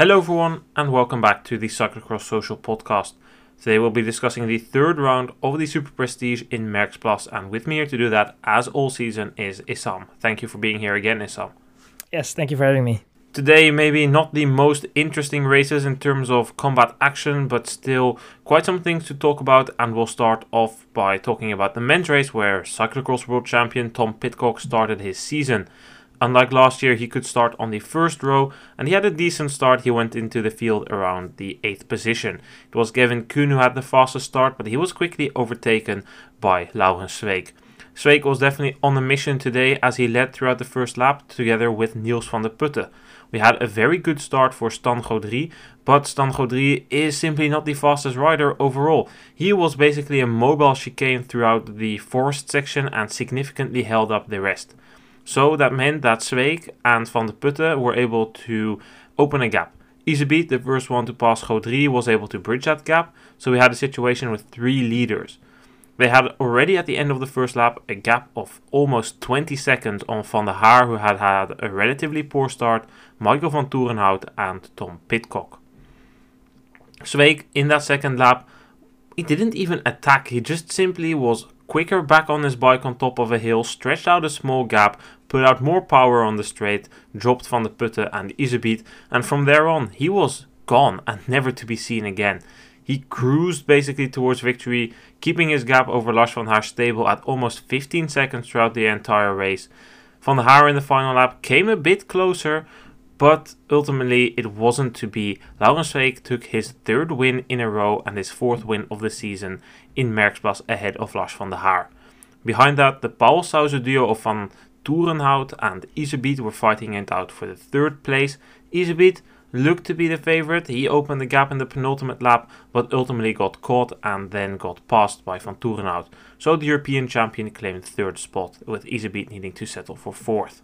Hello everyone and welcome back to the Cyclocross Social Podcast. Today we'll be discussing the third round of the Super Prestige in Merksplas, and with me here to do that, as all season, is Issam. Thank you for being here again, Issam. Yes, thank you for having me. Today, maybe not the most interesting races in terms of combat action, but still quite some things to talk about, and we'll start off by talking about the men's race where Cyclocross World Champion Tom Pidcock started his season. Unlike last year, he could start on the first row, and he had a decent start. He went into the field around the 8th position. It was Gavin Kuhn who had the fastest start, but he was quickly overtaken by Laurens Zweig. Sweeck was definitely on a mission today as he led throughout the first lap together with Niels Vandeputte. We had a very good start for Stan Godrie, but Stan Godrie is simply not the fastest rider overall. He was basically a mobile chicane throughout the forest section and significantly held up the rest. So that meant that Sweeck and Vandeputte were able to open a gap. Iserbyt, the first one to pass Godrie, was able to bridge that gap, so we had a situation with three leaders. They had already at the end of the first lap a gap of almost 20 seconds on Van der Haar, who had had a relatively poor start, Michael Vanthourenhout and Tom Pidcock. Sweeck, in that second lap, he didn't even attack. He just simply was quicker back on his bike on top of a hill, stretched out a small gap, put out more power on the straight, dropped Vandeputte and Iserbyt, and from there on he was gone and never to be seen again. He cruised basically towards victory, keeping his gap over Lars van der Haar stable at almost 15 seconds throughout the entire race. Van der Haar in the final lap came a bit closer, but ultimately it wasn't to be. Laurens Zweig took his third win in a row and his fourth win of the season in Merksplas ahead of Lars van der Haar. Behind that, the Pauwels Sauzen duo of Vanthourenhout and Iserbyt were fighting it out for the third place. Iserbyt looked to be the favourite. He opened the gap in the penultimate lap, but ultimately got caught and then got passed by Vanthourenhout. So the European champion claimed third spot, with Iserbyt needing to settle for fourth.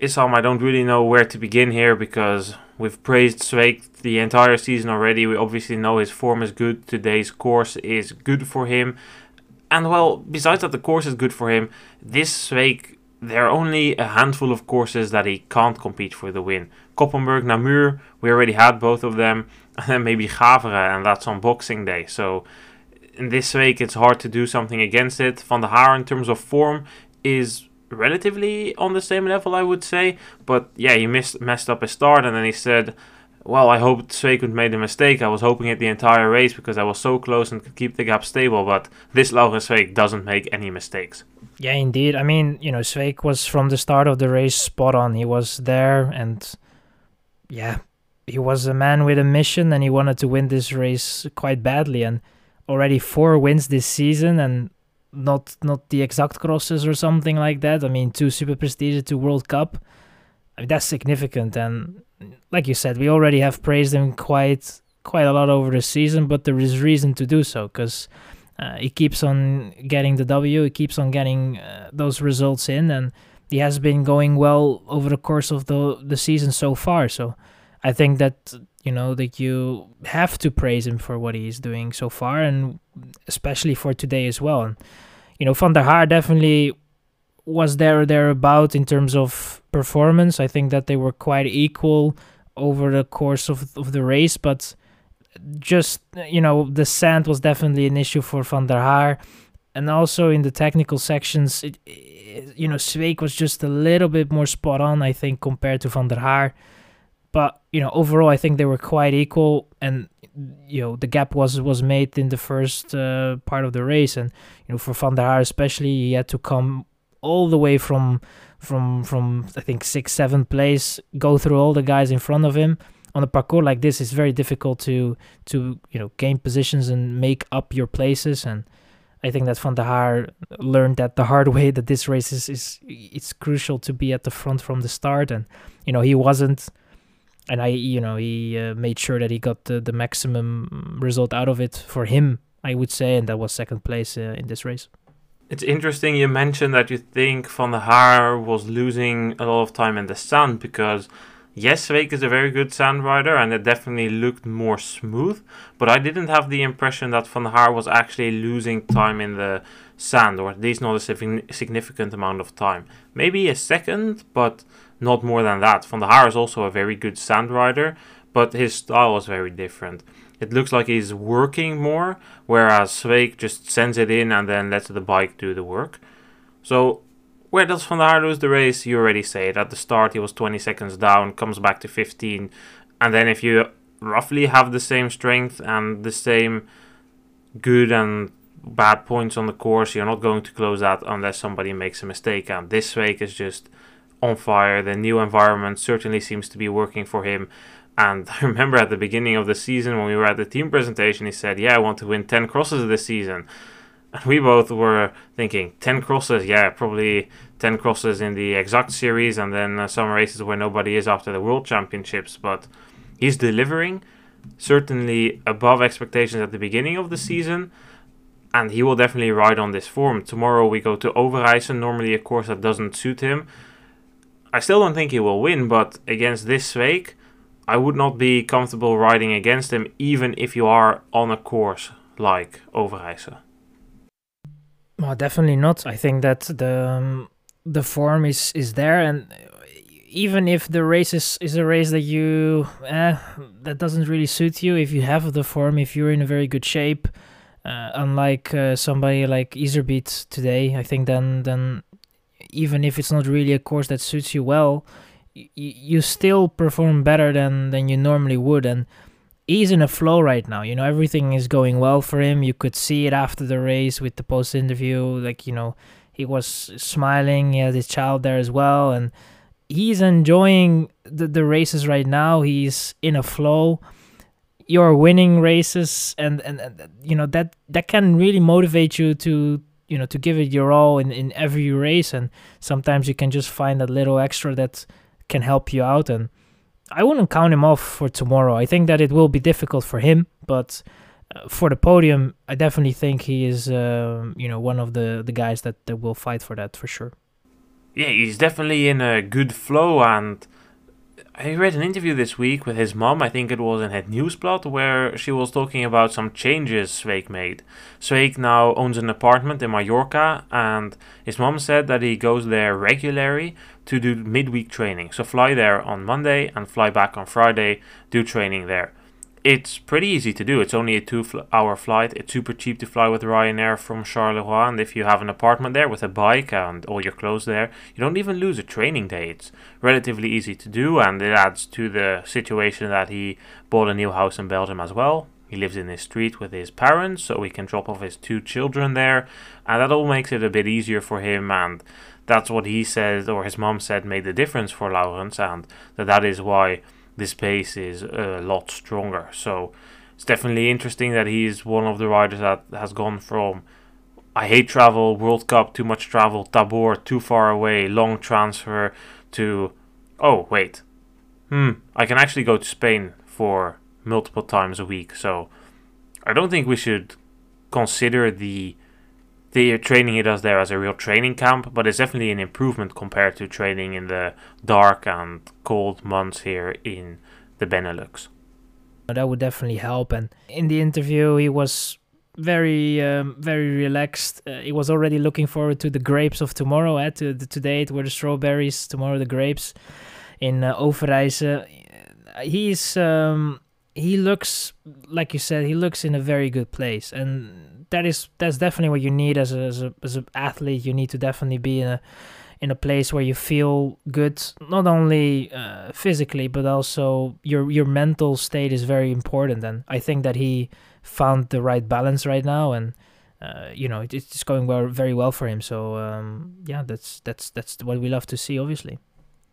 Issam, I don't really know where to begin here because we've praised Sweeck the entire season already. We obviously know his form is good. Today's course is good for him. And well, besides that the course is good for him, this Sweeck, there are only a handful of courses that he can't compete for the win. Koppenberg, Namur, we already had both of them. And then maybe Gavere, and that's on Boxing Day. So in this week, it's hard to do something against it. Van der Haar, in terms of form, is relatively on the same level, I would say. But yeah, he messed up his start, and then he said, well, I hoped Sweeck would make a mistake. I was hoping it the entire race because I was so close and could keep the gap stable. But this Laurens Zweig doesn't make any mistakes. Yeah, indeed. I mean, you know, Sweeck was from the start of the race spot on. He was there and, yeah, he was a man with a mission and he wanted to win this race quite badly. And already 4 wins this season and not the exact crosses or something like that. I mean, 2 Super Prestige, 2 World Cup. I mean, that's significant, and like you said, we already have praised him quite a lot over the season, but there is reason to do so because he keeps on getting the W, he keeps on getting those results in, and he has been going well over the course of the season so far. So I think that, you know, that you have to praise him for what he is doing so far, and especially for today as well. And you know, Van der Haar definitely was there or thereabout in terms of performance. I think that they were quite equal over the course of the race, but just, you know, the sand was definitely an issue for Van der Haar. And also in the technical sections, you know, Sweeck was just a little bit more spot on, I think, compared to Van der Haar. But, you know, overall, I think they were quite equal, and, you know, the gap was made in the first part of the race. And, you know, for Van der Haar especially, he had to come all the way from I think 6-7 place, go through all the guys in front of him. On a parcours like this, it's very difficult to you know, gain positions and make up your places. And I think that Van der Haar learned that the hard way, that this race is it's crucial to be at the front from the start. And you know, he wasn't, and he made sure that he got the maximum result out of it for him, I would say, and that was 2nd place in this race. It's interesting you mentioned that you think Van der Haar was losing a lot of time in the sand, because yes, Sweeck is a very good sand rider and it definitely looked more smooth, but I didn't have the impression that Van der Haar was actually losing time in the sand, or at least not a significant amount of time. Maybe a second, but not more than that. Van der Haar is also a very good sand rider, but his style is very different. It looks like he's working more, whereas Sweeck just sends it in and then lets the bike do the work. So where does Van der Haar lose the race? You already say it. At the start he was 20 seconds down, comes back to 15, and then if you roughly have the same strength and the same good and bad points on the course, you're not going to close that unless somebody makes a mistake, and this Sweeck is just on fire. The new environment certainly seems to be working for him. And I remember at the beginning of the season when we were at the team presentation, he said, yeah, I want to win 10 crosses this season. And we both were thinking, 10 crosses? Yeah, probably 10 crosses in the exact series and then some races where nobody is after the World Championships. But he's delivering, certainly above expectations at the beginning of the season. And he will definitely ride on this form. Tomorrow we go to Overijse, normally a course that doesn't suit him. I still don't think he will win, but against this Sweeck, I would not be comfortable riding against him, even if you are on a course like Overijse. Well, definitely not. I think that the form is there, and even if the race is a race that you that doesn't really suit you, if you have the form, if you're in a very good shape, unlike somebody like Iserbyt today, I think then even if it's not really a course that suits you well, you still perform better than you normally would, and he's in a flow right now. You know, everything is going well for him. You could see it after the race with the post interview, like, you know, he was smiling. He has his child there as well, and he's enjoying the races right now. He's in a flow. You're winning races, and you know that can really motivate you to, you know, to give it your all in every race, and sometimes you can just find that little extra that can help you out, and I wouldn't count him off for tomorrow. I think that it will be difficult for him, but for the podium, I definitely think he is, you know, one of the guys that will fight for that for sure. Yeah, he's definitely in a good flow, and I read an interview this week with his mom, I think it was in Het Nieuwsblad, where she was talking about some changes Sweeck made. Sweeck now owns an apartment in Mallorca, and his mom said that he goes there regularly to do midweek training. So fly there on Monday and fly back on Friday, do training there. It's pretty easy to do. It's only a 2-hour flight. It's super cheap to fly with Ryanair from Charleroi. And if you have an apartment there with a bike and all your clothes there, you don't even lose a training day. It's relatively easy to do. And it adds to the situation that he bought a new house in Belgium as well. He lives in his street with his parents, so he can drop off his 2 children there. And that all makes it a bit easier for him. And that's what he said, or his mom said, made the difference for Laurens. And that is why this pace is a lot stronger. So it's definitely interesting that he's one of the riders that has gone from I hate travel, World Cup, too much travel, Tabor, too far away, long transfer, to oh wait, I can actually go to Spain for multiple times a week. So I don't think we should consider the training he does there as a real training camp, but it's definitely an improvement compared to training in the dark and cold months here in the Benelux. That would definitely help, and in the interview he was very relaxed. He was already looking forward to the grapes of tomorrow. Today it were the strawberries, tomorrow the grapes in Overijse. He looks, like you said, he looks in a very good place, and that's definitely what you need as an athlete. You need to definitely be in a place where you feel good, not only physically, but also your mental state is very important. And I think that he found the right balance right now, and you know, it's going well, very well for him. So yeah, that's what we love to see, obviously.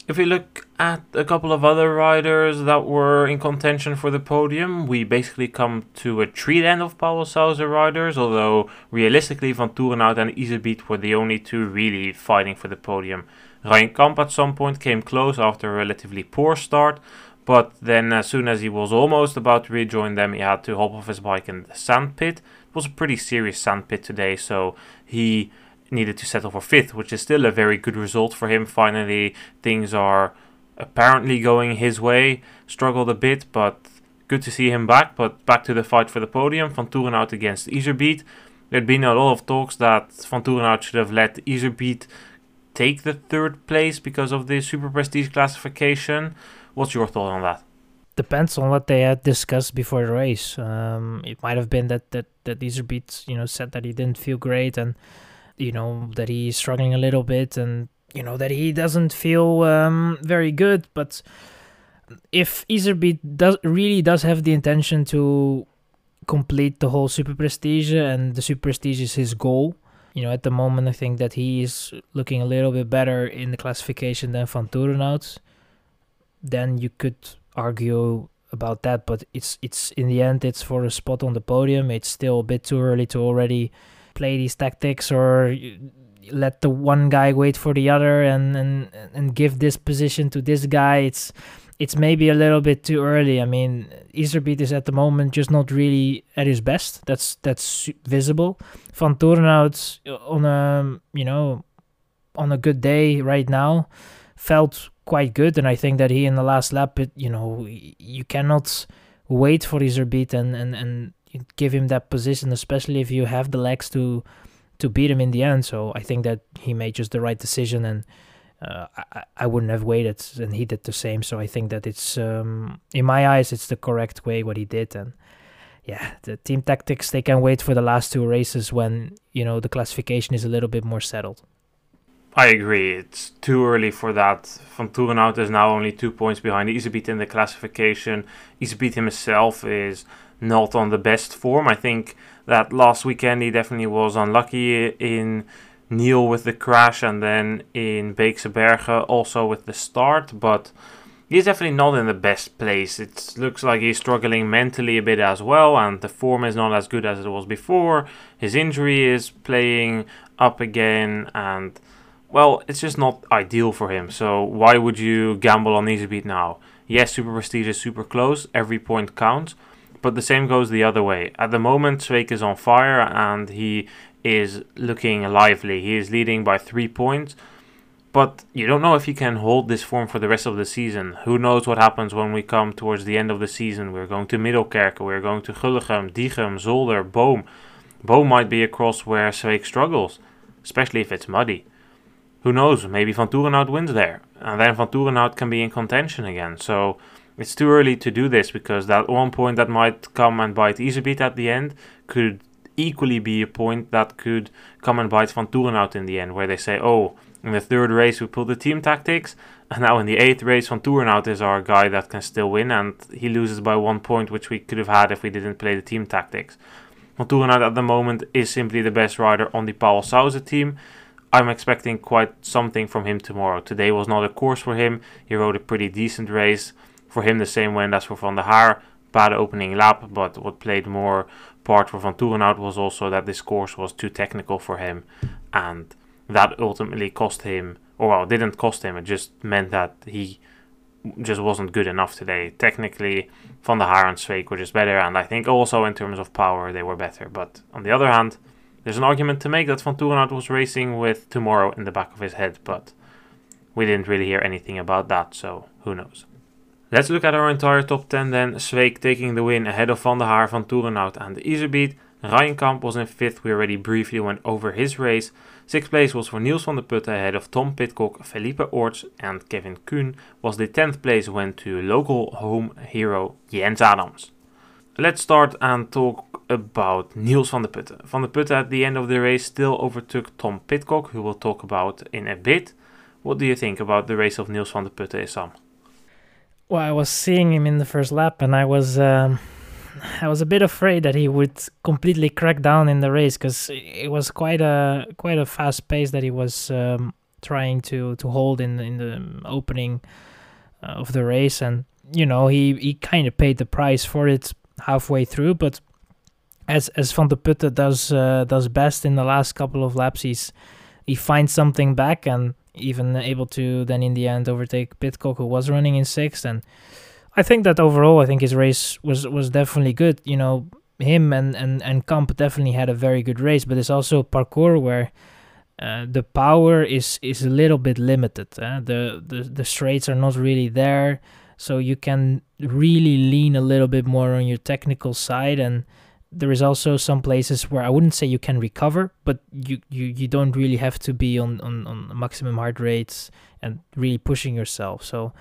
If we look at a couple of other riders that were in contention for the podium, we basically come to a treat end of Pauwels Sauzen riders, although realistically Vanthourenhout and Iserbyt were the only two really fighting for the podium. Ryan Kamp at some point came close after a relatively poor start, but then as soon as he was almost about to rejoin them, he had to hop off his bike in the sand pit. It was a pretty serious sand pit today, so he needed to settle for 5th, which is still a very good result for him. Finally, things are apparently going his way. Struggled a bit, but good to see him back. But back to the fight for the podium, Vanthourenhout against Iserbyt. There'd been a lot of talks that Vanthourenhout should have let Iserbyt take the third place because of the Super Prestige classification. What's your thought on that? Depends on what they had discussed before the race. It might have been that Iserbyt, said that he didn't feel great and, that he's struggling a little bit and, that he doesn't feel very good. But if Iserbyt really does have the intention to complete the whole Super Prestige, and the Super Prestige is his goal, at the moment I think that he is looking a little bit better in the classification than Vanthourenhout, then you could argue about that, but it's in the end, it's for a spot on the podium. It's still a bit too early to already play these tactics or let the one guy wait for the other and give this position to this guy. It's maybe a little bit too early. I mean, Iserbyt is at the moment just not really at his best. That's visible. Vanthourenhout on a good day right now felt quite good, and I think that he in the last lap, you cannot wait for Iserbyt and give him that position, especially if you have the legs to beat him in the end. So I think that he made just the right decision, and I wouldn't have waited, and he did the same. So I think that it's, in my eyes, it's the correct way what he did. And yeah, the team tactics, they can wait for the last two races when, the classification is a little bit more settled. I agree. It's too early for that. Vanthourenhout is now only 2 points behind Iserbyt in the classification. Iserbyt himself is not on the best form. I think that last weekend he definitely was unlucky in Niel with the crash, and then in Beekse-Bergen also with the start, but he's definitely not in the best place. It looks like he's struggling mentally a bit as well, and the form is not as good as it was before. His injury is playing up again, and well, it's just not ideal for him. So why would you gamble on Iserbyt now? Yes, Super Prestige is super close, every point counts, but the same goes the other way. At the moment, Sweeck is on fire, and he is looking lively. He is leading by 3 points, but you don't know if he can hold this form for the rest of the season. Who knows what happens when we come towards the end of the season? We're going to Middelkerke, we're going to Gullichem, Diegem, Zolder, Boom. Boom might be a cross where Sweeck struggles, especially if it's muddy. Who knows? Maybe Vanthourenhout wins there, and then Vanthourenhout can be in contention again. So it's too early to do this, because that 1 point that might come and bite Iserbyt at the end could equally be a point that could come and bite Vanthourenhout in the end, where they say, oh, in the third race we pulled the team tactics, and now in the eighth race Vanthourenhout is our guy that can still win, and he loses by 1 point, which we could have had if we didn't play the team tactics. Vanthourenhout at the moment is simply the best rider on the Pauwels Sauzen team. I'm expecting quite something from him tomorrow. Today was not a course for him. He rode a pretty decent race. For him, the same way as for Van der Haar. Bad opening lap, but what played more part for Vanthourenhout was also that this course was too technical for him, and that ultimately cost him, or well, didn't cost him, it just meant that he just wasn't good enough today. Technically, Van der Haar and Sweeck were just better, and I think also in terms of power they were better. But on the other hand, there's an argument to make that Vanthourenhout was racing with tomorrow in the back of his head, but we didn't really hear anything about that, so who knows. Let's look at our entire top 10 then. Sweeck taking the win ahead of Van der Haar, Vanthourenhout and Iserbyt. Ryan Kamp was in 5th, we already briefly went over his race. 6th place was for Niels Vandeputte ahead of Tom Pidcock, Felipe Orts and Gavin Kuhn, whilst the 10th place went to local home hero Jens Adams. Let's start and talk about Niels Vandeputte. Vandeputte at the end of the race still overtook Tom Pidcock, who we'll talk about in a bit. What do you think about the race of Niels Vandeputte, Issam? Well, I was seeing him in the first lap, and I was a bit afraid that he would completely crack down in the race, because it was quite a fast pace that he was trying to hold in the opening of the race, and he kind of paid the price for it halfway through. But as Vandeputte does best in the last couple of laps, he finds something back and even able to then in the end overtake Pidcock, who was running in 6th. And I think that overall, I think his race was definitely good. Him and Kamp definitely had a very good race, but it's also a parcours where the power is a little bit limited. The straights are not really there, so you can really lean a little bit more on your technical side, and there is also some places where I wouldn't say you can recover, but you don't really have to be on maximum heart rates and really pushing yourself. So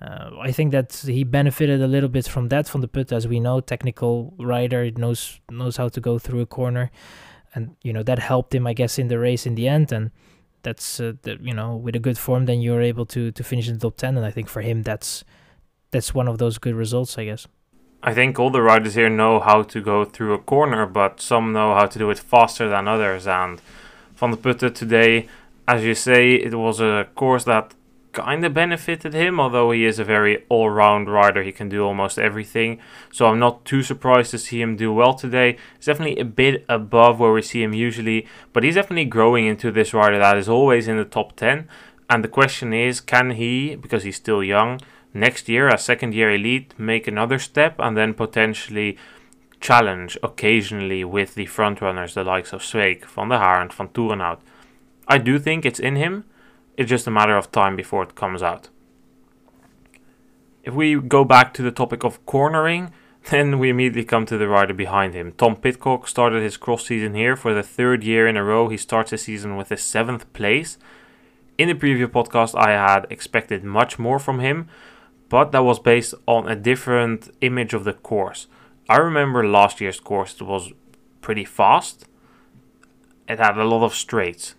I think that he benefited a little bit from that. Van der Putte, as we know, technical rider, knows how to go through a corner, and that helped him, I guess, in the race in the end. And that's with a good form, then you're able to finish in the top 10. And I think for him, that's one of those good results, I guess. I think all the riders here know how to go through a corner, but some know how to do it faster than others. And Van der Putte today, as you say, it was a course that kind of benefited him, although he is a very all-round rider. He can do almost everything, so I'm not too surprised to see him do well today. It's definitely a bit above where we see him usually, but he's definitely growing into this rider that is always in the top 10. And the question is, can he, because he's still young, next year as second year elite, make another step and then potentially challenge occasionally with the front runners, the likes of Sweeck, Van der Haar and Vanthourenhout? I do think it's in him. It's just a matter of time before it comes out. If we go back to the topic of cornering, then we immediately come to the rider behind him. Tom Pidcock started his cross season here for the third year in a row. He starts the season with his 7th place. In the preview podcast, I had expected much more from him, but that was based on a different image of the course. I remember last year's course was pretty fast. It had a lot of straights.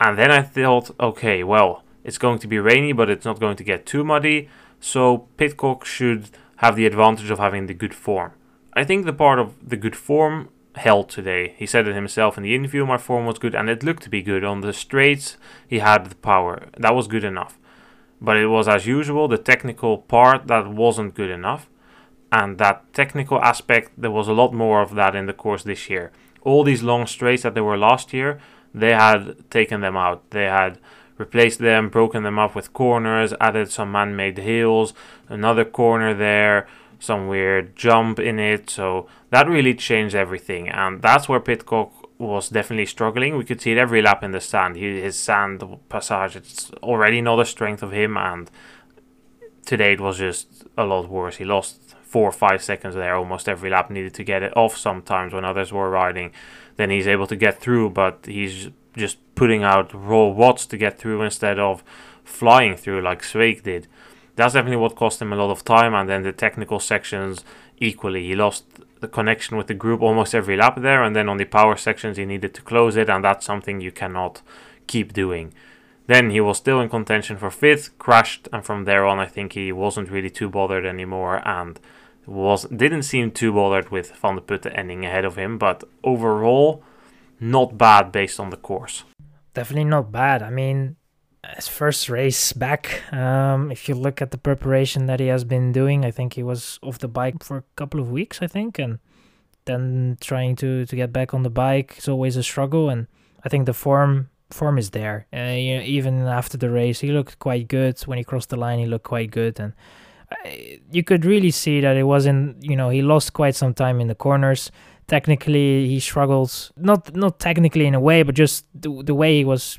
And then I thought, okay, well, it's going to be rainy, but it's not going to get too muddy, so Pidcock should have the advantage of having the good form. I think the part of the good form held today. He said it himself in the interview, my form was good, and it looked to be good. On the straights, he had the power. That was good enough. But it was, as usual, the technical part that wasn't good enough. And that technical aspect, there was a lot more of that in the course this year. All these long straights that there were last year, they had taken them out. They had replaced them, broken them up with corners, added some man-made hills, another corner there, some weird jump in it. So that really changed everything. And that's where Pidcock was definitely struggling. We could see it every lap in the sand. His sand passage, it's already not a strength of him. And today it was just a lot worse. He lost 4 or 5 seconds there almost every lap, needed to get it off sometimes when others were riding. Then he's able to get through, but he's just putting out raw watts to get through instead of flying through like Sweeck did. That's definitely what cost him a lot of time. And then the technical sections equally. He lost the connection with the group almost every lap there, and then on the power sections he needed to close it, and that's something you cannot keep doing. Then he was still in contention for 5th, crashed, and from there on I think he wasn't really too bothered anymore, and didn't seem too bothered with Van der Putte ending ahead of him. But overall, not bad based on the course. Definitely not bad. I mean, his first race back, if you look at the preparation that he has been doing, I think he was off the bike for a couple of weeks, I think, and then trying to get back on the bike is always a struggle. And I think the form is there. Even after the race, he looked quite good. When he crossed the line, he looked quite good. And you could really see that it wasn't, he lost quite some time in the corners. Technically, he struggles, not technically in a way, but just the way he was,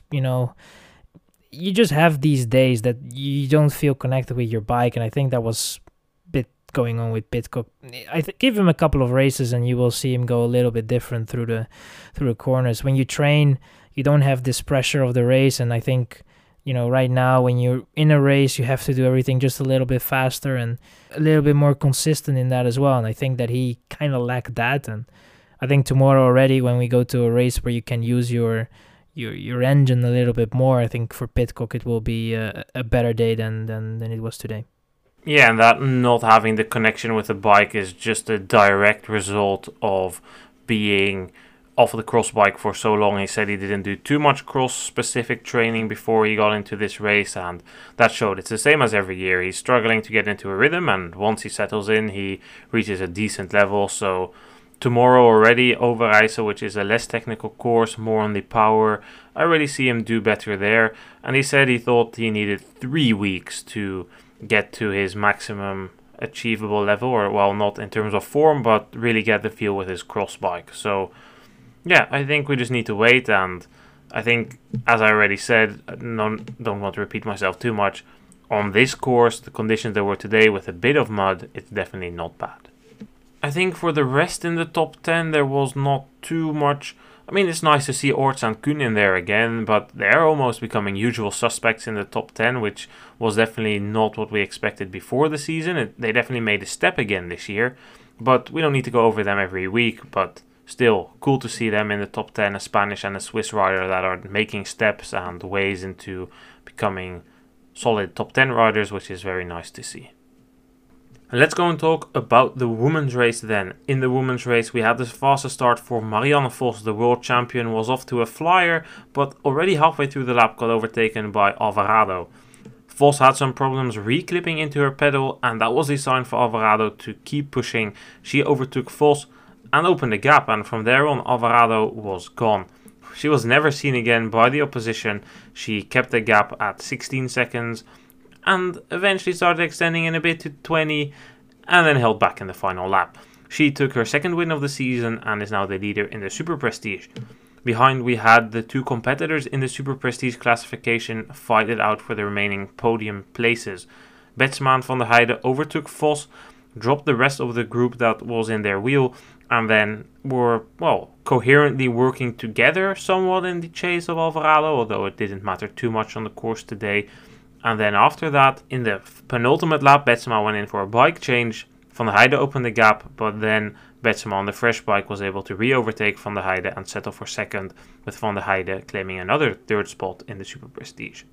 you just have these days that you don't feel connected with your bike. And I think that was a bit going on with Pidcock. Give him a couple of races and you will see him go a little bit different through the corners. When you train, you don't have this pressure of the race. And I think, right now when you're in a race, you have to do everything just a little bit faster and a little bit more consistent in that as well. And I think that he kind of lacked that. And I think tomorrow already, when we go to a race where you can use your engine a little bit more, I think for Pidcock it will be a better day than it was today. Yeah, and that not having the connection with the bike is just a direct result of being off the cross bike for so long. He said he didn't do too much cross-specific training before he got into this race, and that showed. It's the same as every year. He's struggling to get into a rhythm, and once he settles in, he reaches a decent level. So tomorrow already, Overijse, which is a less technical course, more on the power, I already see him do better there. And he said he thought he needed 3 weeks to get to his maximum achievable level, or well, not in terms of form, but really get the feel with his cross bike. So yeah, I think we just need to wait. And I think, as I already said, don't want to repeat myself too much, on this course, the conditions that were today with a bit of mud, it's definitely not bad. I think for the rest in the top 10 there was not too much. I mean, it's nice to see Orts and Kuhn in there again, but they're almost becoming usual suspects in the top 10, which was definitely not what we expected before the season. They definitely made a step again this year, but we don't need to go over them every week. But still, cool to see them in the top 10, a Spanish and a Swiss rider that are making steps and ways into becoming solid top 10 riders, which is very nice to see. And let's go and talk about the women's race then. In the women's race we had the fastest start for Marianne Vos, the world champion, was off to a flyer, but already halfway through the lap got overtaken by Alvarado. Vos had some problems reclipping into her pedal, and that was the sign for Alvarado to keep pushing. She overtook Vos and opened the gap, and from there on Alvarado was gone. She was never seen again by the opposition. She kept the gap at 16 seconds. And eventually started extending in a bit to 20 and then held back in the final lap. She took her second win of the season and is now the leader in the Super Prestige. Behind we had the two competitors in the Super Prestige classification fight it out for the remaining podium places. Betsman van der Heide overtook Vos, dropped the rest of the group that was in their wheel, and then were, coherently working together somewhat in the chase of Alvarado, although it didn't matter too much on the course today. And then after that, in the penultimate lap, Betsma went in for a bike change. Van der Heide opened the gap, but then Betsma on the fresh bike was able to re-overtake Van der Heide and settle for second, with Van der Heide claiming another third spot in the Super Prestige.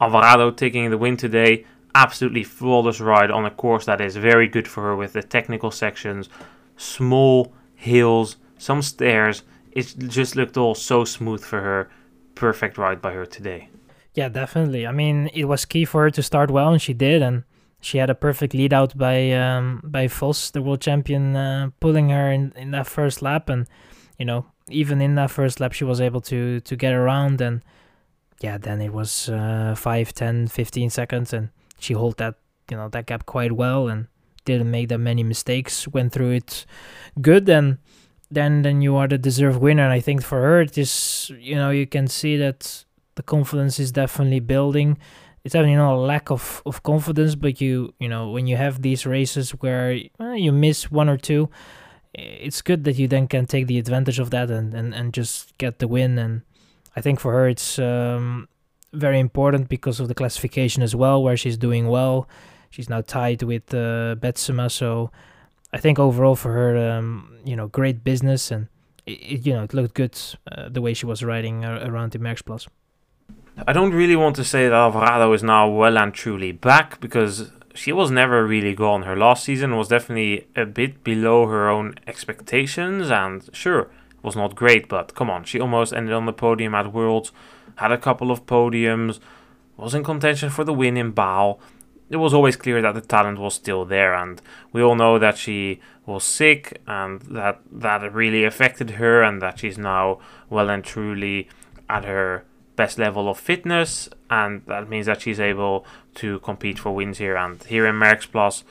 Alvarado taking the win today, absolutely flawless ride on a course that is very good for her with the technical sections, small hills, some stairs. It just looked all so smooth for her. Perfect ride by her today. Yeah, definitely. I mean, it was key for her to start well, and she did. And she had a perfect lead out by Vos, the world champion, pulling her in that first lap. And, even in that first lap, she was able to get around. And, then it was 5, 10, 15 seconds. And she held that, that gap quite well and didn't make that many mistakes, went through it good. And then you are the deserved winner. And I think for her, it is, you can see that the confidence is definitely building. It's definitely not a lack of confidence, but when you have these races where you miss one or two, it's good that you then can take the advantage of that and just get the win. And I think for her it's very important because of the classification as well, where she's doing well. She's now tied with Betsema, so I think overall for her, great business, and it looked good the way she was riding around the Merksplas. I don't really want to say that Alvarado is now well and truly back, because she was never really gone. Her last season was definitely a bit below her own expectations, and sure, it was not great, but come on, she almost ended on the podium at Worlds, had a couple of podiums, was in contention for the win in Baal. It was always clear that the talent was still there, and we all know that she was sick, and that really affected her, and that she's now well and truly at her best level of fitness, and that means that she's able to compete for wins here and here in Merksplas.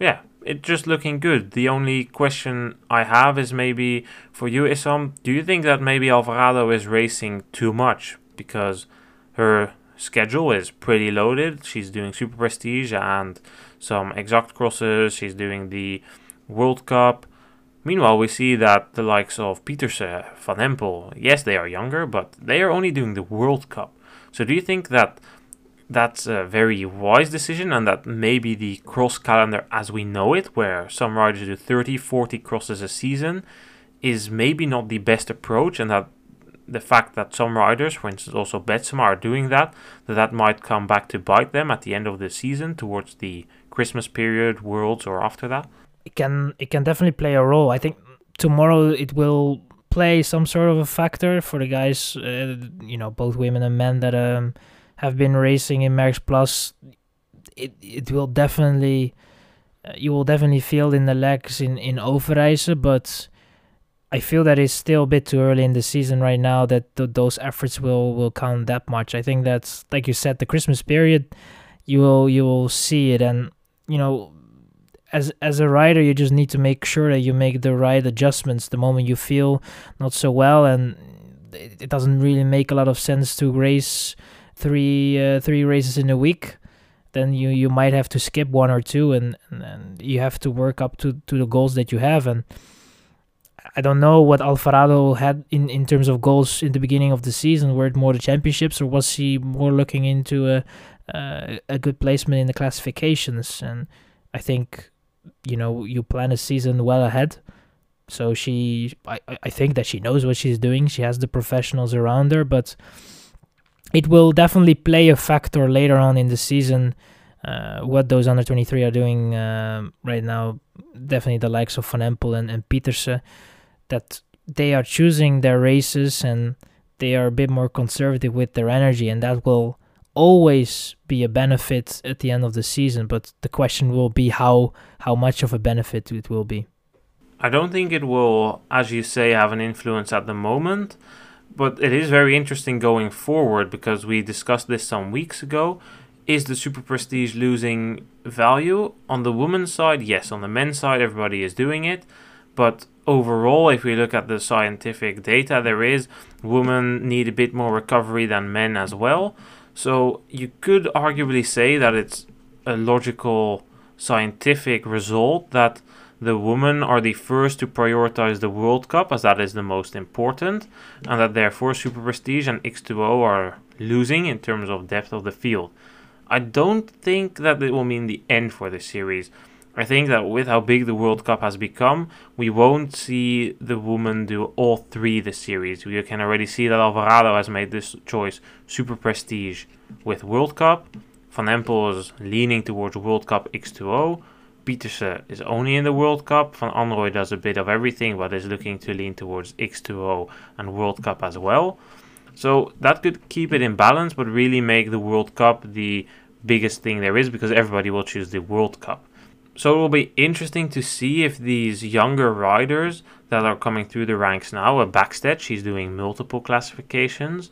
It's just looking good. The only question I have is maybe for you, Issam, do you think that maybe Alvarado is racing too much? Because her schedule is pretty loaded. She's doing Super Prestige and some exact crosses. She's doing the World Cup. Meanwhile, we see that the likes of Pieterse, Van Empel, yes, they are younger, but they are only doing the World Cup. So do you think that that's a very wise decision, and that maybe the cross calendar as we know it, where some riders do 30, 40 crosses a season, is maybe not the best approach, and that the fact that some riders, for instance also Betsema, are doing that might come back to bite them at the end of the season towards the Christmas period, Worlds, or after that? It can definitely play a role. I think tomorrow it will play some sort of a factor for the guys, both women and men that have been racing in Merksplas. It will definitely, you will definitely feel in the legs in Overijse, but I feel that it's still a bit too early in the season right now that those efforts will count that much. I think that's, like you said, the Christmas period. You will see it, and As a rider, you just need to make sure that you make the right adjustments the moment you feel not so well, and it doesn't really make a lot of sense to race three races in a week. then you might have to skip one or two, and you have to work up to the goals that you have. And I don't know what Alvarado had in terms of goals in the beginning of the season. Were it more the championships, or was he more looking into a good placement in the classifications? And I think, you know, you plan a season well ahead. So I think that she knows what she's doing. She has the professionals around her, but it will definitely play a factor later on in the season. What those under 23 are doing right now, definitely the likes of Van Empel and Pieterse, that they are choosing their races and they are a bit more conservative with their energy, and that will always be a benefit at the end of the season. But the question will be how much of a benefit it will be. I don't think it will, as you say, have an influence at the moment, but it is very interesting going forward, because we discussed this some weeks ago. Is the Super Prestige losing value? On the women's side, yes. On the men's side, everybody is doing it. But overall, if we look at the scientific data, there is women need a bit more recovery than men as well. So you could arguably say that it's a logical scientific result that the women are the first to prioritize the World Cup, as that is the most important, and that therefore Super Prestige and X2O are losing in terms of depth of the field. I don't think that it will mean the end for the series. I think that with how big the World Cup has become, we won't see the women do all three the series. You can already see that Alvarado has made this choice, Super Prestige with World Cup. Van Empel is leaning towards World Cup X2O. Pieterse is only in the World Cup. Van Anrooy does a bit of everything, but is looking to lean towards X2O and World Cup as well. So that could keep it in balance, but really make the World Cup the biggest thing there is, because everybody will choose the World Cup. So it will be interesting to see if these younger riders that are coming through the ranks now, Backstedt, she's doing multiple classifications.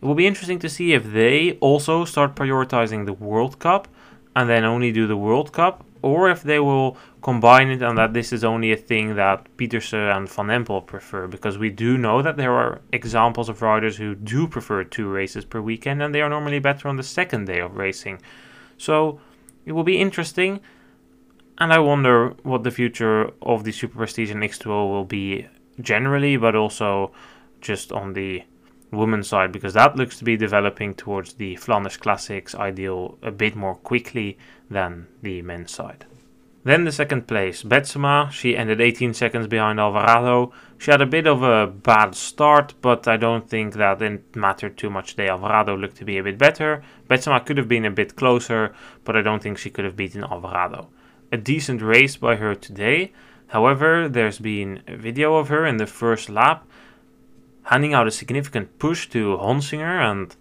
It will be interesting to see if they also start prioritizing the World Cup and then only do the World Cup, or if they will combine it, and that this is only a thing that Pieterse and Van Empel prefer, because we do know that there are examples of riders who do prefer two races per weekend, and they are normally better on the second day of racing. So it will be interesting, and I wonder what the future of the Super Prestige and X2O will be generally, but also just on the women's side, because that looks to be developing towards the Flanders Classics ideal a bit more quickly than the men's side. Then the second place, Betsman. She ended 18 seconds behind Alvarado. She had a bit of a bad start, but I don't think that it mattered too much today. Alvarado looked to be a bit better. Betsman could have been a bit closer, but I don't think she could have beaten Alvarado. A decent race by her today. However, there's been a video of her in the first lap handing out a significant push to Honsinger, and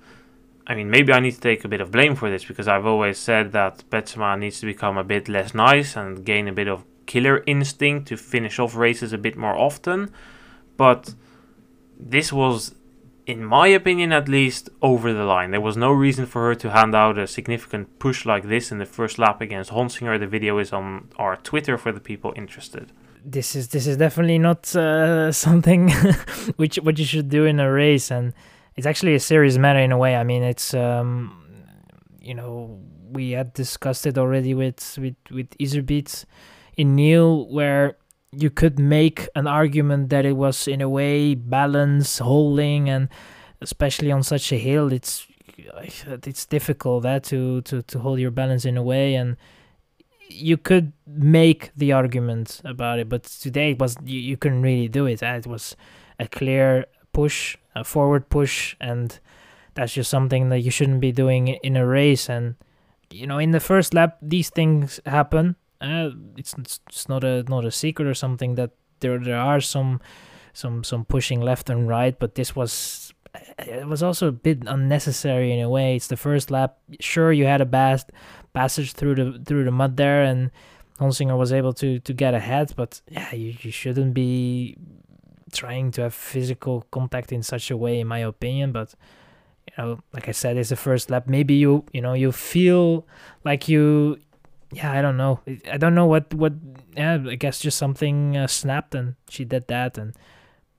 I mean, maybe I need to take a bit of blame for this, because I've always said that Betsma needs to become a bit less nice and gain a bit of killer instinct to finish off races a bit more often. But this was, in my opinion at least, over the line. There was no reason for her to hand out a significant push like this in the first lap against Honsinger. The video is on our Twitter for the people interested. This is definitely not something what you should do in a race, and it's actually a serious matter in a way. I mean, it's you know, we had discussed it already with Iserbyt in Niel, where you could make an argument that it was in a way balance, holding, and especially on such a hill, it's difficult that to hold your balance in a way, and you could make the argument about it, but today it was you couldn't really do it. It was a clear push, a forward push, and that's just something that you shouldn't be doing in a race. And you know, in the first lap, these things happen. It's not a secret or something that there are some pushing left and right, but this was, it was also a bit unnecessary in a way. It's the first lap. Sure, you had a passage through the mud there, and Honsinger was able to get ahead, but yeah, you shouldn't be trying to have physical contact in such a way, in my opinion. But you know, like I said, it's the first lap. Maybe you feel like you, yeah, I don't know what. Yeah, I guess just something snapped, and she did that, and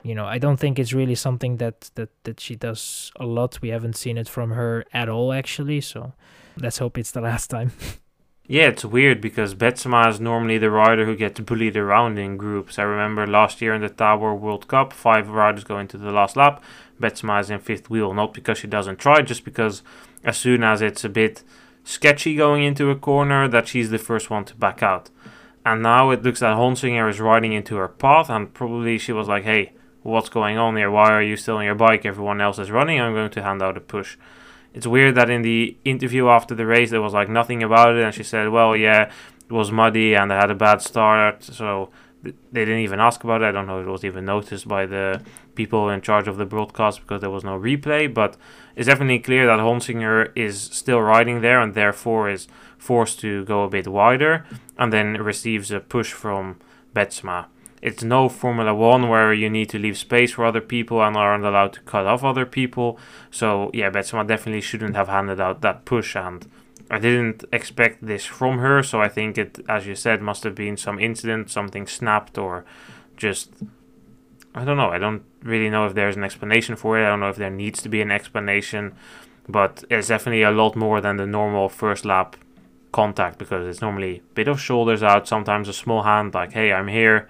you know, I don't think it's really something that she does a lot. We haven't seen it from her at all, actually. So let's hope it's the last time. Yeah, it's weird because Betsma is normally the rider who gets bullied around in groups. I remember last year in the Tower World Cup, 5 riders go into the last lap. Betsma is in 5th wheel, not because she doesn't try, just because as soon as it's a bit sketchy going into a corner, that she's the first one to back out. And now it looks that Honsinger is riding into her path, and probably she was like, hey, what's going on here? Why are you still on your bike? Everyone else is running. I'm going to hand out a push. It's weird that in the interview after the race, there was like nothing about it. And she said, well, yeah, it was muddy and I had a bad start. So they didn't even ask about it. I don't know if it was even noticed by the people in charge of the broadcast because there was no replay. But it's definitely clear that Honsinger is still riding there and therefore is forced to go a bit wider and then receives a push from Betsma. It's no Formula 1 where you need to leave space for other people and aren't allowed to cut off other people. So yeah, Betsma definitely shouldn't have handed out that push, and I didn't expect this from her. So I think it, as you said, must have been some incident, something snapped, or just, I don't know. I don't really know if there's an explanation for it. I don't know if there needs to be an explanation, but it's definitely a lot more than the normal first lap contact because it's normally a bit of shoulders out, sometimes a small hand like, hey, I'm here.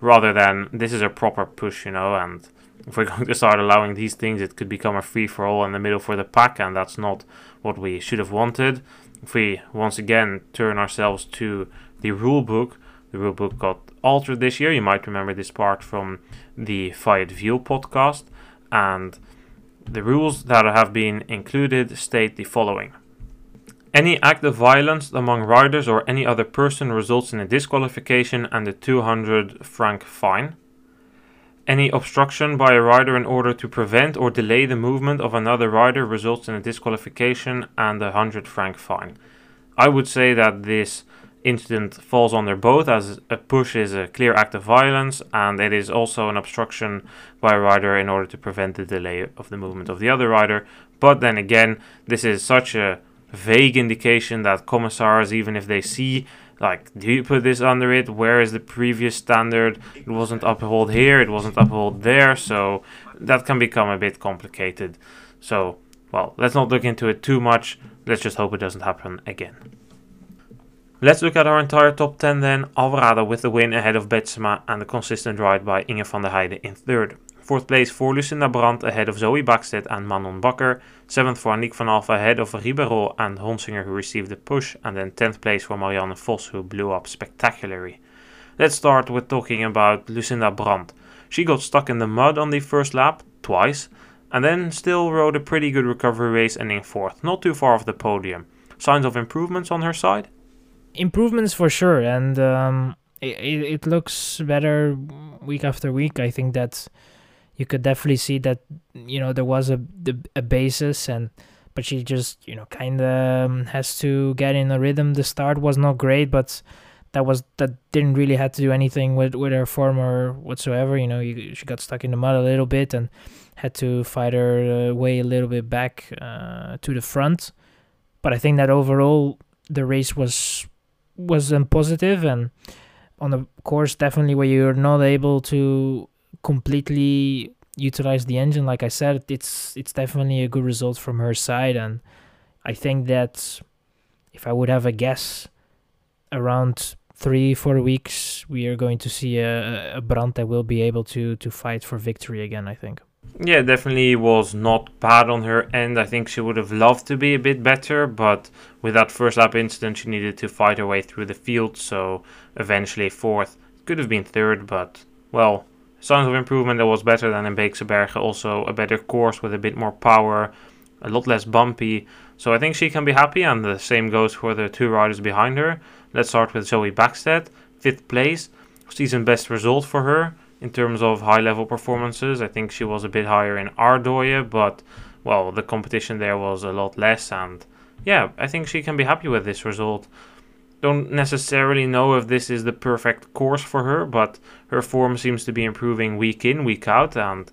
Rather than, this is a proper push, you know, and if we're going to start allowing these things, it could become a free-for-all in the middle for the pack, and that's not what we should have wanted. If we, once again, turn ourselves to the rule book got altered this year. You might remember this part from the Fiat View podcast, and the rules that have been included state the following. Any act of violence among riders or any other person results in a disqualification and a 200 franc fine. Any obstruction by a rider in order to prevent or delay the movement of another rider results in a disqualification and a 100 franc fine. I would say that this incident falls under both, as a push is a clear act of violence and it is also an obstruction by a rider in order to prevent the delay of the movement of the other rider. But then again, this is such a vague indication that commissars, even if they see, like, do you put this under it? Where is the previous standard? It wasn't upheld here, it wasn't upheld there, so that can become a bit complicated. So, well, let's not look into it too much. Let's just hope it doesn't happen again. Let's look at our entire top 10 then. Alvarado with the win ahead of Betsma and the consistent ride by Inge van der Heide in third. Fourth place for Lucinda Brandt ahead of Zoe Backstedt and Manon Bakker. Seventh for Annick van Alphen ahead of Ribeiro and Honsinger, who received the push. And then 10th place for Marianne Vos, who blew up spectacularly. Let's start with talking about Lucinda Brandt. She got stuck in the mud on the first lap, twice, and then still rode a pretty good recovery race, ending fourth, not too far off the podium. Signs of improvements on her side? Improvements for sure, and it looks better week after week. I think that's... You could definitely see that, you know, there was a basis, but she just, you know, kind of has to get in a rhythm. The start was not great, but that didn't really have to do anything with her form or whatsoever. You know, she got stuck in the mud a little bit and had to fight her way a little bit back to the front. But I think that overall the race was positive, and on a course definitely where you're not able to completely utilize the engine, like I said, it's definitely a good result from her side. And I think that if I would have a guess, around 3-4 weeks we are going to see a Brandt that will be able to fight for victory again, I think. Yeah, definitely was not bad on her end. I think she would have loved to be a bit better, but with that first lap incident she needed to fight her way through the field, so eventually fourth. Could have been third, but well, signs of improvement. That was better than in Beekseberge, also a better course with a bit more power, a lot less bumpy. So I think she can be happy, and the same goes for the two riders behind her. Let's start with Zoe Backstedt, 5th place. Season best result for her in terms of high-level performances. I think she was a bit higher in Ardøya, but, well, the competition there was a lot less, and yeah, I think she can be happy with this result. Don't necessarily know if this is the perfect course for her, but her form seems to be improving week in, week out, and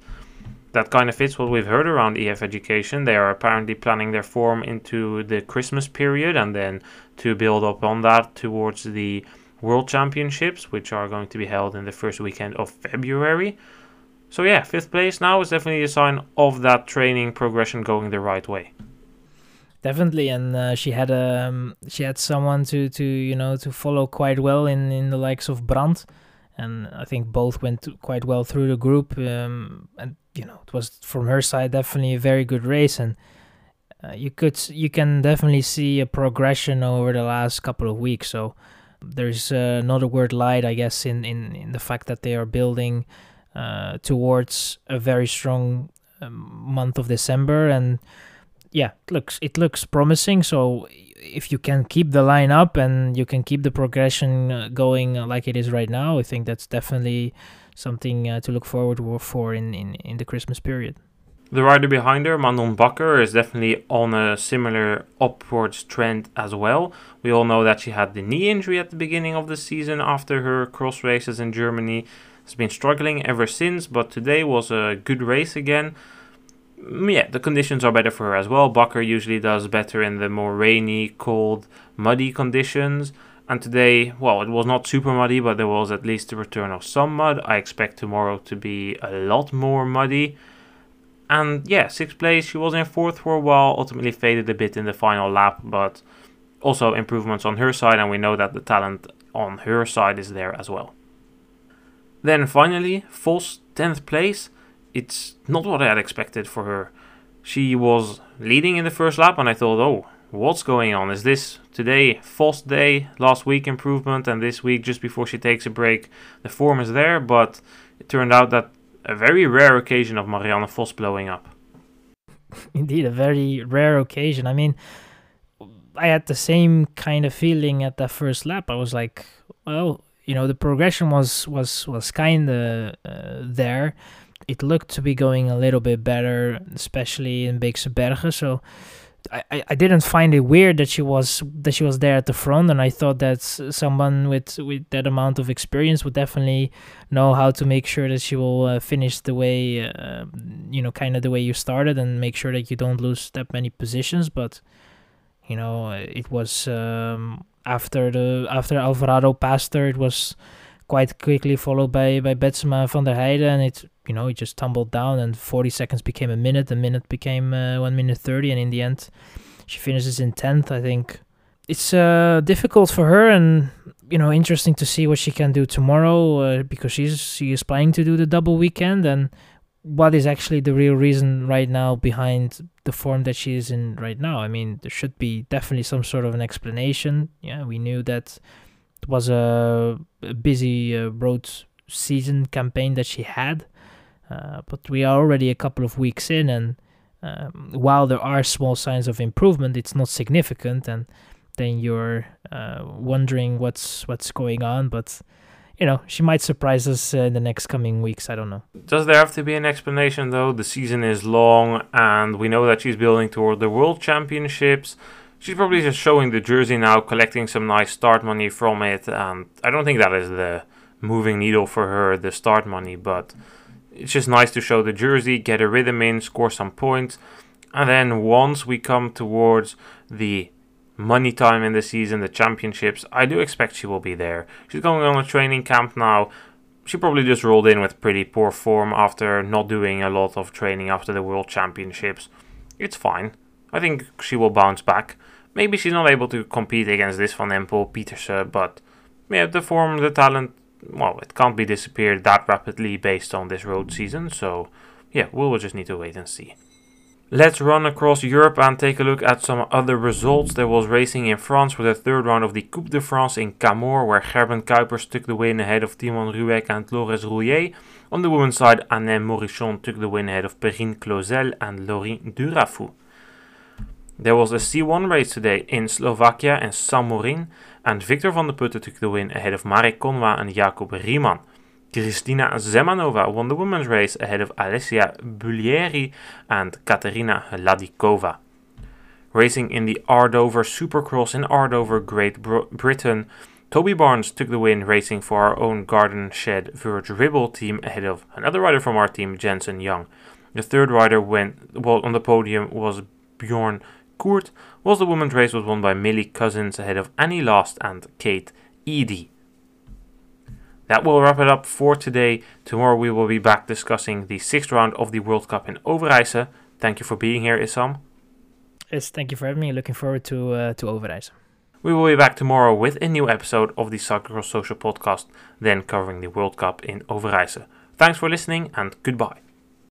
that kind of fits what we've heard around EF Education. They are apparently planning their form into the Christmas period, and then to build up on that towards the World Championships, which are going to be held in the first weekend of February. So yeah, 5th place now is definitely a sign of that training progression going the right way. Definitely, and she had someone to you know, to follow quite well in the likes of Brandt, and I think both went quite well through the group. And you know, it was from her side definitely a very good race, and you can definitely see a progression over the last couple of weeks. So there's not a word lied, I guess, in the fact that they are building towards a very strong month of December. And yeah, it looks promising. So if you can keep the line up and you can keep the progression going like it is right now, I think that's definitely something to look forward for in the Christmas period. The rider behind her, Manon Bakker, is definitely on a similar upwards trend as well. We all know that she had the knee injury at the beginning of the season after her cross races in Germany. Has been struggling ever since, but today was a good race again. Yeah, the conditions are better for her as well. Bakker usually does better in the more rainy, cold, muddy conditions. And today, well, it was not super muddy, but there was at least the return of some mud. I expect tomorrow to be a lot more muddy. And yeah, 6th place, she was in 4th for a while, ultimately faded a bit in the final lap, but also improvements on her side, and we know that the talent on her side is there as well. Then finally, Vos, 10th place. It's not what I had expected for her. She was leading in the first lap, and I thought, oh, what's going on? Is this today Vos day, last week improvement, and this week just before she takes a break, the form is there, but it turned out that a very rare occasion of Marianne Vos blowing up. Indeed, a very rare occasion. I mean, I had the same kind of feeling at that first lap. I was like, well, you know, the progression was kind of there. It looked to be going a little bit better, especially in Beekse Bergen. So I didn't find it weird that she was there at the front, and I thought that someone with that amount of experience would definitely know how to make sure that she will finish the way, you know, kind of the way you started, and make sure that you don't lose that many positions. But you know, it was after Alvarado passed her, it was quite quickly followed by Betsman van der Heide, and it, you know, it just tumbled down, and 40 seconds became a minute became 1 minute 30, and in the end she finishes in 10th. I think it's difficult for her, and you know, interesting to see what she can do tomorrow, because she is planning to do the double weekend, and what is actually the real reason right now behind the form that she is in right now. I mean, there should be definitely some sort of an explanation. Yeah, we knew that it was a busy road season campaign that she had, but we are already a couple of weeks in, and while there are small signs of improvement, it's not significant, and then you're wondering what's going on. But you know, she might surprise us in the next coming weeks. I don't know. Does there have to be an explanation, though? The season is long, and we know that she's building toward the World Championships. She's probably just showing the jersey now, collecting some nice start money from it, and I don't think that is the moving needle for her, the start money, but it's just nice to show the jersey, get a rhythm in, score some points, and then once we come towards the money time in the season, the championships, I do expect she will be there. She's going on a training camp now. She probably just rolled in with pretty poor form after not doing a lot of training after the World Championships. It's fine. I think she will bounce back. Maybe she's not able to compete against this Van Empel, Pieterse, but yeah, the form, the talent, well, it can't be disappeared that rapidly based on this road season, so yeah, we'll just need to wait and see. Let's run across Europe and take a look at some other results. There was racing in France for the third round of the Coupe de France in Camor, where Gerben Kuipers took the win ahead of Timon Rueck and Laurens Rouillet. On the women's side, Anne Morichon took the win ahead of Perrine Clausel and Laurine Durafou. There was a C1 race today in Slovakia and Samorin, and Victor Vandeputte took the win ahead of Marek Konwa and Jakob Riemann. Kristina Zemanova won the women's race ahead of Alessia Bulieri and Katerina Hladikova. Racing in the Ardover Supercross in Ardover, Great Britain, Toby Barnes took the win racing for our own Garden Shed Verge Ribble team ahead of another rider from our team, Jensen Young. The third rider on the podium was Bjorn Koert, whilst the women's race was won by Millie Cousins ahead of Annie Last and Kate Eady. That will wrap it up for today. Tomorrow we will be back discussing the 6th round of the World Cup in Overijse. Thank you for being here, Issam. Yes, thank you for having me. Looking forward to Overijse. We will be back tomorrow with a new episode of the Cyclocross Social Podcast, then covering the World Cup in Overijse. Thanks for listening and goodbye.